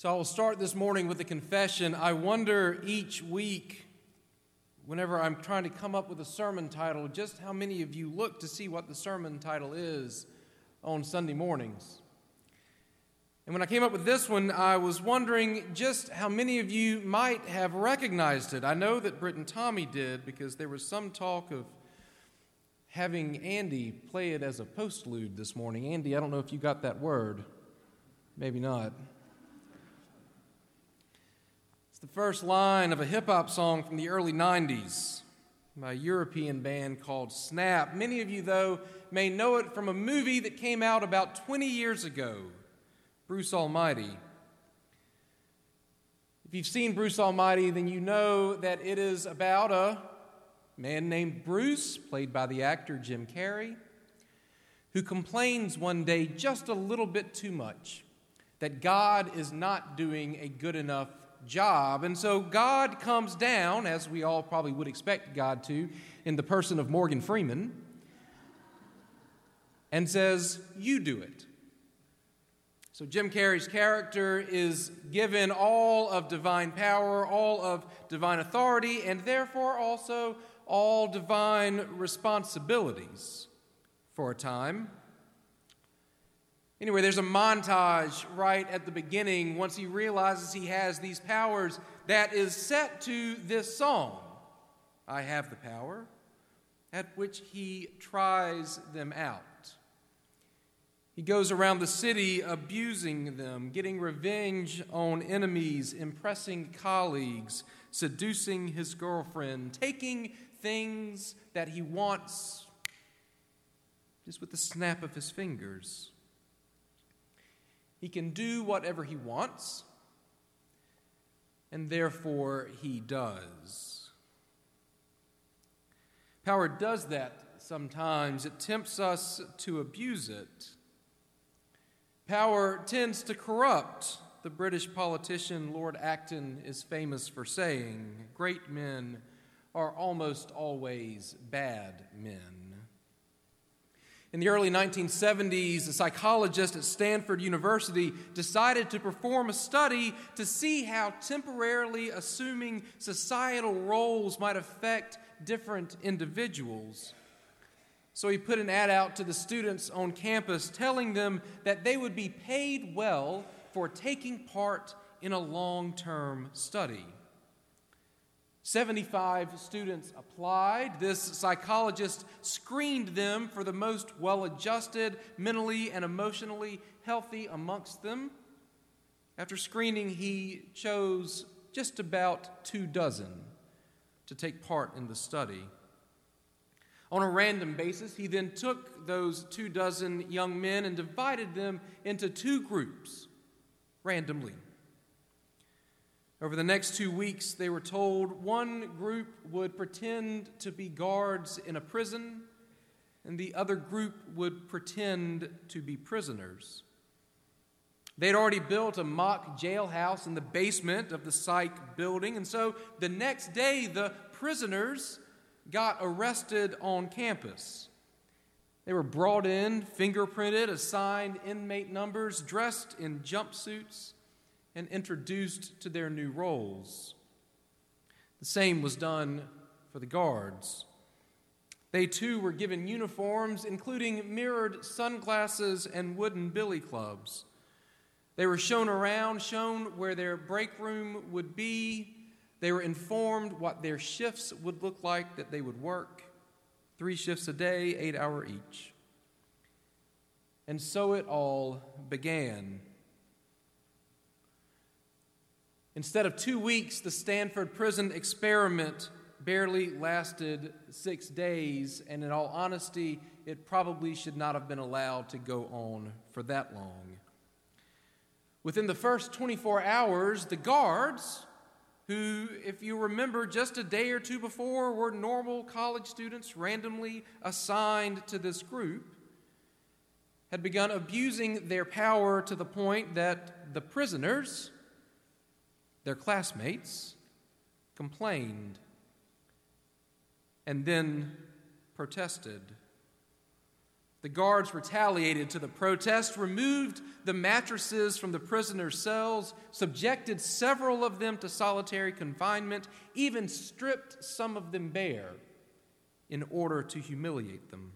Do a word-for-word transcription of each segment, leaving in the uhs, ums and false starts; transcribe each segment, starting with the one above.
So I will start this morning with a confession. I wonder each week, whenever I'm trying to come up with a sermon title, just how many of you look to see what the sermon title is on Sunday mornings. And when I came up with this one, I was wondering just how many of you might have recognized it. I know that Britt and Tommy did, because there was some talk of having Andy play it as a postlude this morning. Andy, I don't know if you got that word. Maybe not. The first line of a hip-hop song from the early nineties by a European band called Snap. Many of you, though, may know it from a movie that came out about twenty years ago, Bruce Almighty. If you've seen Bruce Almighty, then you know that it is about a man named Bruce, played by the actor Jim Carrey, who complains one day just a little bit too much that God is not doing a good enough job. And so God comes down, as we all probably would expect God to, in the person of Morgan Freeman, and says, "You do it." So Jim Carrey's character is given all of divine power, all of divine authority, and therefore also all divine responsibilities for a time. Anyway, there's a montage right at the beginning, once he realizes he has these powers, that is set to this song, "I Have the Power," at which he tries them out. He goes around the city abusing them, getting revenge on enemies, impressing colleagues, seducing his girlfriend, taking things that he wants just with the snap of his fingers. He can do whatever he wants, and therefore he does. Power does that sometimes. It tempts us to abuse it. Power tends to corrupt. The British politician Lord Acton is famous for saying, "Great men are almost always bad men." In the early nineteen seventies, a psychologist at Stanford University decided to perform a study to see how temporarily assuming societal roles might affect different individuals. So he put an ad out to the students on campus telling them that they would be paid well for taking part in a long-term study. seventy-five students applied. This psychologist screened them for the most well-adjusted, mentally and emotionally healthy amongst them. After screening, he chose just about two dozen to take part in the study. On a random basis, he then took those two dozen young men and divided them into two groups randomly. Over the next two weeks, they were told one group would pretend to be guards in a prison, and the other group would pretend to be prisoners. They'd already built a mock jailhouse in the basement of the psych building, and so the next day, the prisoners got arrested on campus. They were brought in, fingerprinted, assigned inmate numbers, dressed in jumpsuits, and introduced to their new roles. The same was done for the guards. They too were given uniforms, including mirrored sunglasses and wooden billy clubs. They were shown around, shown where their break room would be. They were informed what their shifts would look like, that they would work three shifts a day, eight hours each. And so it all began. Instead of two weeks, the Stanford Prison Experiment barely lasted six days, and in all honesty, it probably should not have been allowed to go on for that long. Within the first twenty-four hours, the guards, who, if you remember, just a day or two before were normal college students randomly assigned to this group, had begun abusing their power to the point that the prisoners, their classmates, complained and then protested. The guards retaliated to the protest, removed the mattresses from the prisoners' cells, subjected several of them to solitary confinement, even stripped some of them bare in order to humiliate them.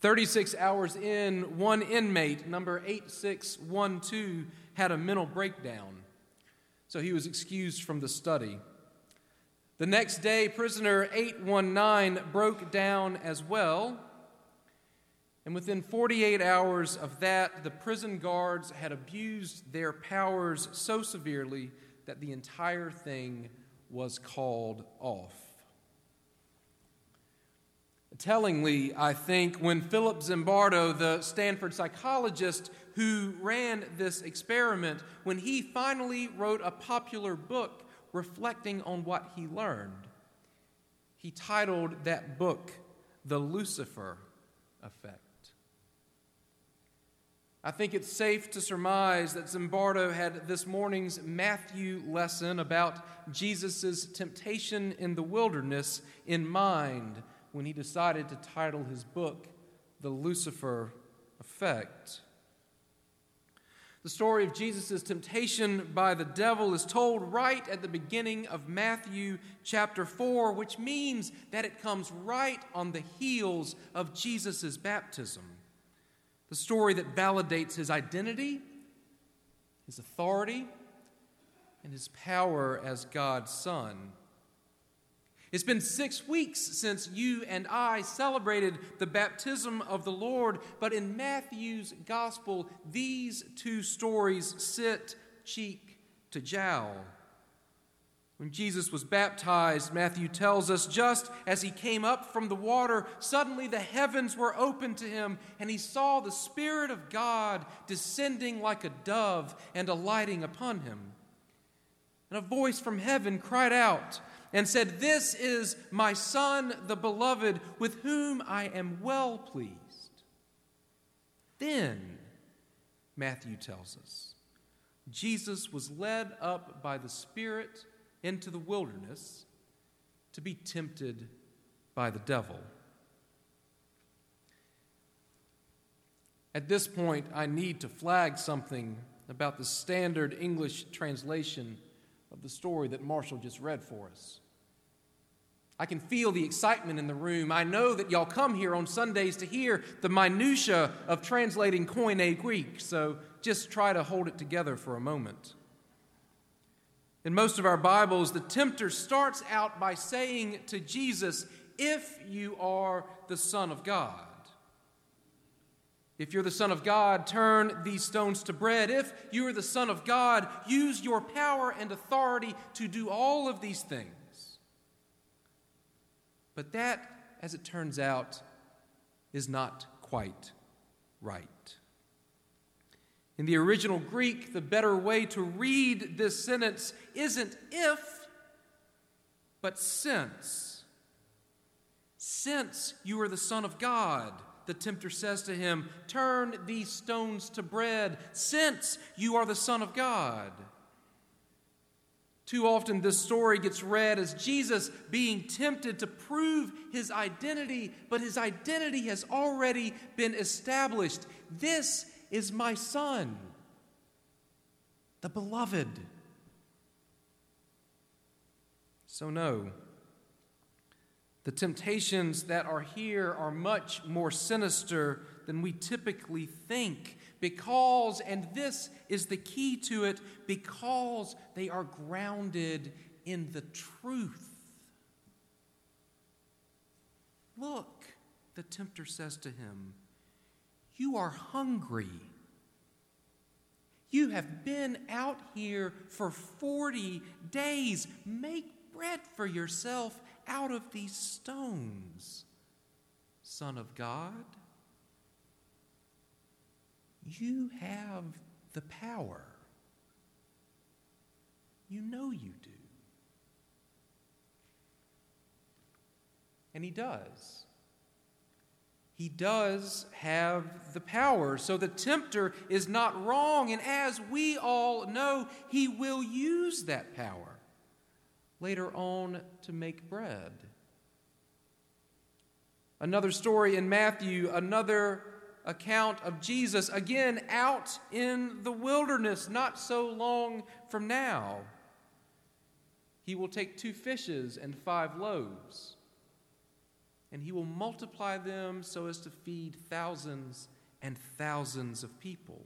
thirty-six hours in, one inmate, number eight six one two, had a mental breakdown, so he was excused from the study. The next day, prisoner eight one nine broke down as well. And within forty-eight hours of that, the prison guards had abused their powers so severely that the entire thing was called off. Tellingly, I think, when Philip Zimbardo, the Stanford psychologist who ran this experiment, when he finally wrote a popular book reflecting on what he learned, he titled that book, The Lucifer Effect. I think it's safe to surmise that Zimbardo had this morning's Matthew lesson about Jesus' temptation in the wilderness in mind when he decided to title his book, The Lucifer Effect. The story of Jesus' temptation by the devil is told right at the beginning of Matthew chapter four, which means that it comes right on the heels of Jesus' baptism. The story that validates his identity, his authority, and his power as God's Son. It's been six weeks since you and I celebrated the baptism of the Lord, but in Matthew's gospel, these two stories sit cheek to jowl. When Jesus was baptized, Matthew tells us, just as he came up from the water, suddenly the heavens were opened to him, and he saw the Spirit of God descending like a dove and alighting upon him. And a voice from heaven cried out and said, "This is my Son, the beloved, with whom I am well pleased." Then, Matthew tells us, Jesus was led up by the Spirit into the wilderness to be tempted by the devil. At this point, I need to flag something about the standard English translation of the story that Marshall just read for us. I can feel the excitement in the room. I know that y'all come here on Sundays to hear the minutiae of translating Koine Greek, so just try to hold it together for a moment. In most of our Bibles, the tempter starts out by saying to Jesus, "If you are the Son of God, if you're the Son of God, turn these stones to bread. If you are the Son of God, use your power and authority to do all of these things." But that, as it turns out, is not quite right. In the original Greek, the better way to read this sentence isn't if, but since. "Since you are the Son of God," the tempter says to him, "turn these stones to bread, since you are the Son of God." Too often this story gets read as Jesus being tempted to prove his identity, but his identity has already been established. "This is my Son, the beloved." So no, the temptations that are here are much more sinister than we typically think, because, and this is the key to it, because they are grounded in the truth. "Look," the tempter says to him, "you are hungry. You have been out here for forty days. Make bread for yourself out of these stones, Son of God. You have the power. You know you do." And he does. He does have the power. So the tempter is not wrong, and as we all know, he will use that power later on to make bread. Another story in Matthew, another account of Jesus, again out in the wilderness not so long from now. He will take two fishes and five loaves, and he will multiply them so as to feed thousands and thousands of people.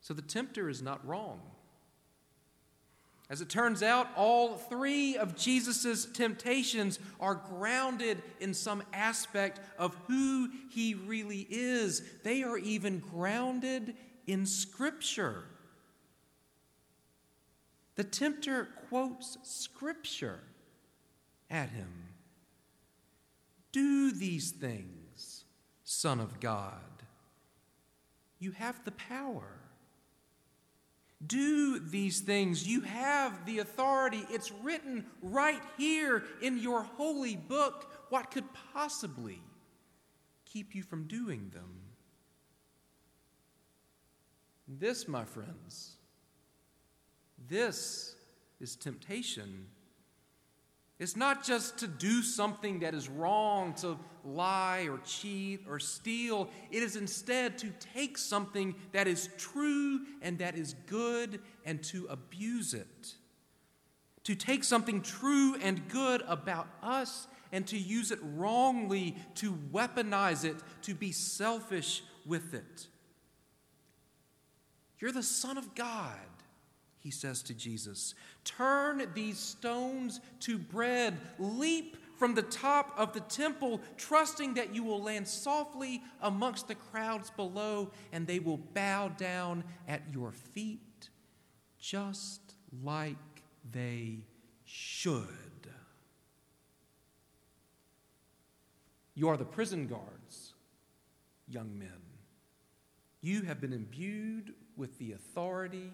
So the tempter is not wrong. As it turns out, all three of Jesus' temptations are grounded in some aspect of who he really is. They are even grounded in Scripture. The tempter quotes Scripture at him. Do these things, Son of God. You have the power. Do these things. You have the authority. It's written right here in your holy book. What could possibly keep you from doing them? This, my friends, this is temptation. It's not just to do something that is wrong, to lie or cheat or steal. It is instead to take something that is true and that is good and to abuse it. To take something true and good about us and to use it wrongly, to weaponize it, to be selfish with it. You're the Son of God, he says to Jesus. Turn these stones to bread. Leap from the top of the temple, trusting that you will land softly amongst the crowds below, and they will bow down at your feet, just like they should. You are the prison guards, young men. You have been imbued with the authority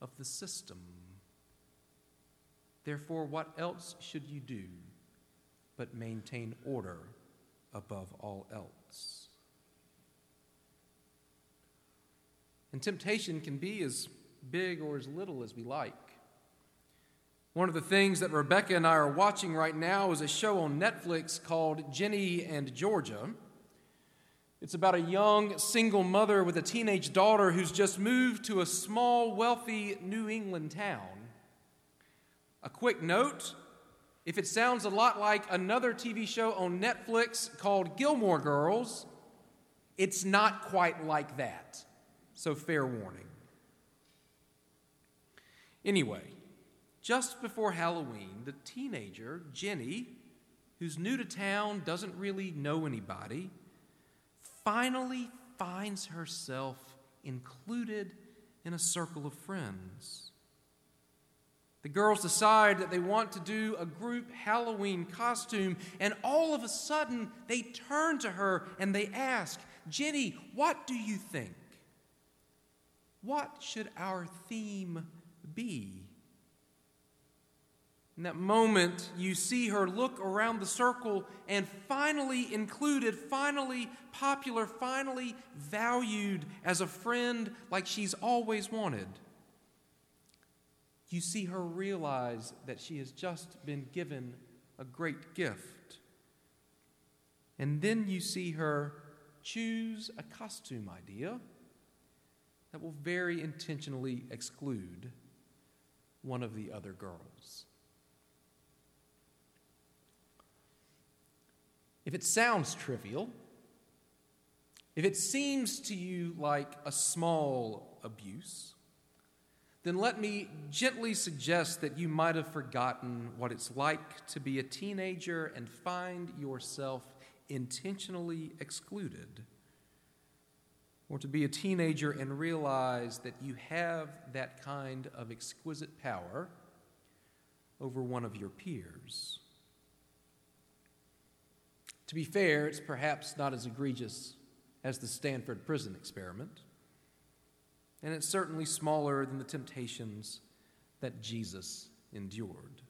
of the system. Therefore, what else should you do but maintain order above all else? And temptation can be as big or as little as we like. One of the things that Rebecca and I are watching right now is a show on Netflix called Jenny and Georgia. It's about a young single mother with a teenage daughter who's just moved to a small, wealthy New England town. A quick note, if it sounds a lot like another T V show on Netflix called Gilmore Girls, it's not quite like that. So fair warning. Anyway, just before Halloween, the teenager, Jenny, who's new to town, doesn't really know anybody, finally finds herself included in a circle of friends. The girls decide that they want to do a group Halloween costume, and all of a sudden they turn to her and they ask, Jenny, what do you think? What should our theme be? In that moment, you see her look around the circle and finally included, finally popular, finally valued as a friend like she's always wanted. You see her realize that she has just been given a great gift. And then you see her choose a costume idea that will very intentionally exclude one of the other girls. If it sounds trivial, if it seems to you like a small abuse, then let me gently suggest that you might have forgotten what it's like to be a teenager and find yourself intentionally excluded, or to be a teenager and realize that you have that kind of exquisite power over one of your peers. To be fair, it's perhaps not as egregious as the Stanford Prison Experiment, and it's certainly smaller than the temptations that Jesus endured.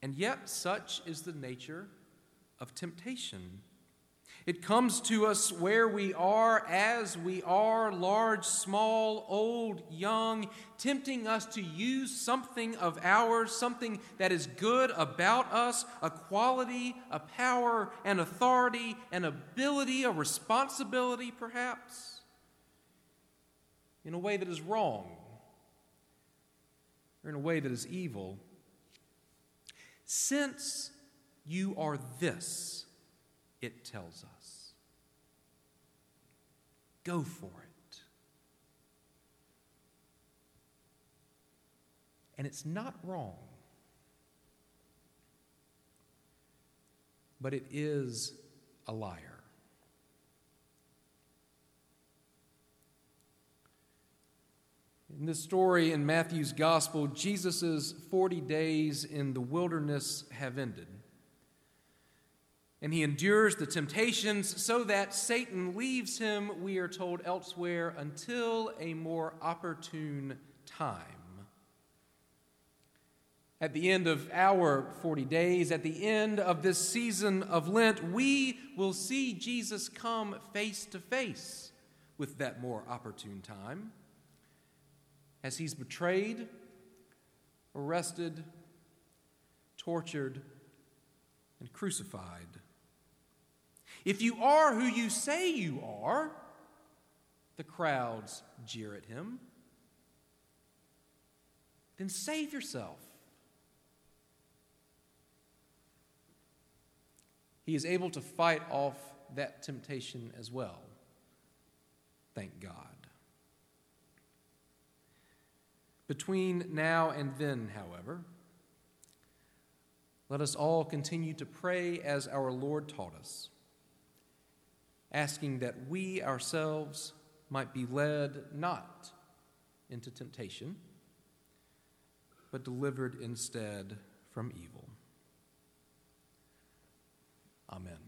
And yet, such is the nature of temptation. It comes to us where we are, as we are, large, small, old, young, tempting us to use something of ours, something that is good about us, a quality, a power, an authority, an ability, a responsibility, perhaps, in a way that is wrong, or in a way that is evil. Since you are this, it tells us. Go for it. And it's not wrong, but it is a liar. In this story in Matthew's Gospel, Jesus' forty days in the wilderness have ended. And he endures the temptations so that Satan leaves him, we are told elsewhere, until a more opportune time. At the end of our forty days, at the end of this season of Lent, we will see Jesus come face to face with that more opportune time, as he's betrayed, arrested, tortured, and crucified. If you are who you say you are, the crowds jeer at him, then save yourself. He is able to fight off that temptation as well. Thank God. Between now and then, however, let us all continue to pray as our Lord taught us, asking that we ourselves might be led not into temptation, but delivered instead from evil. Amen.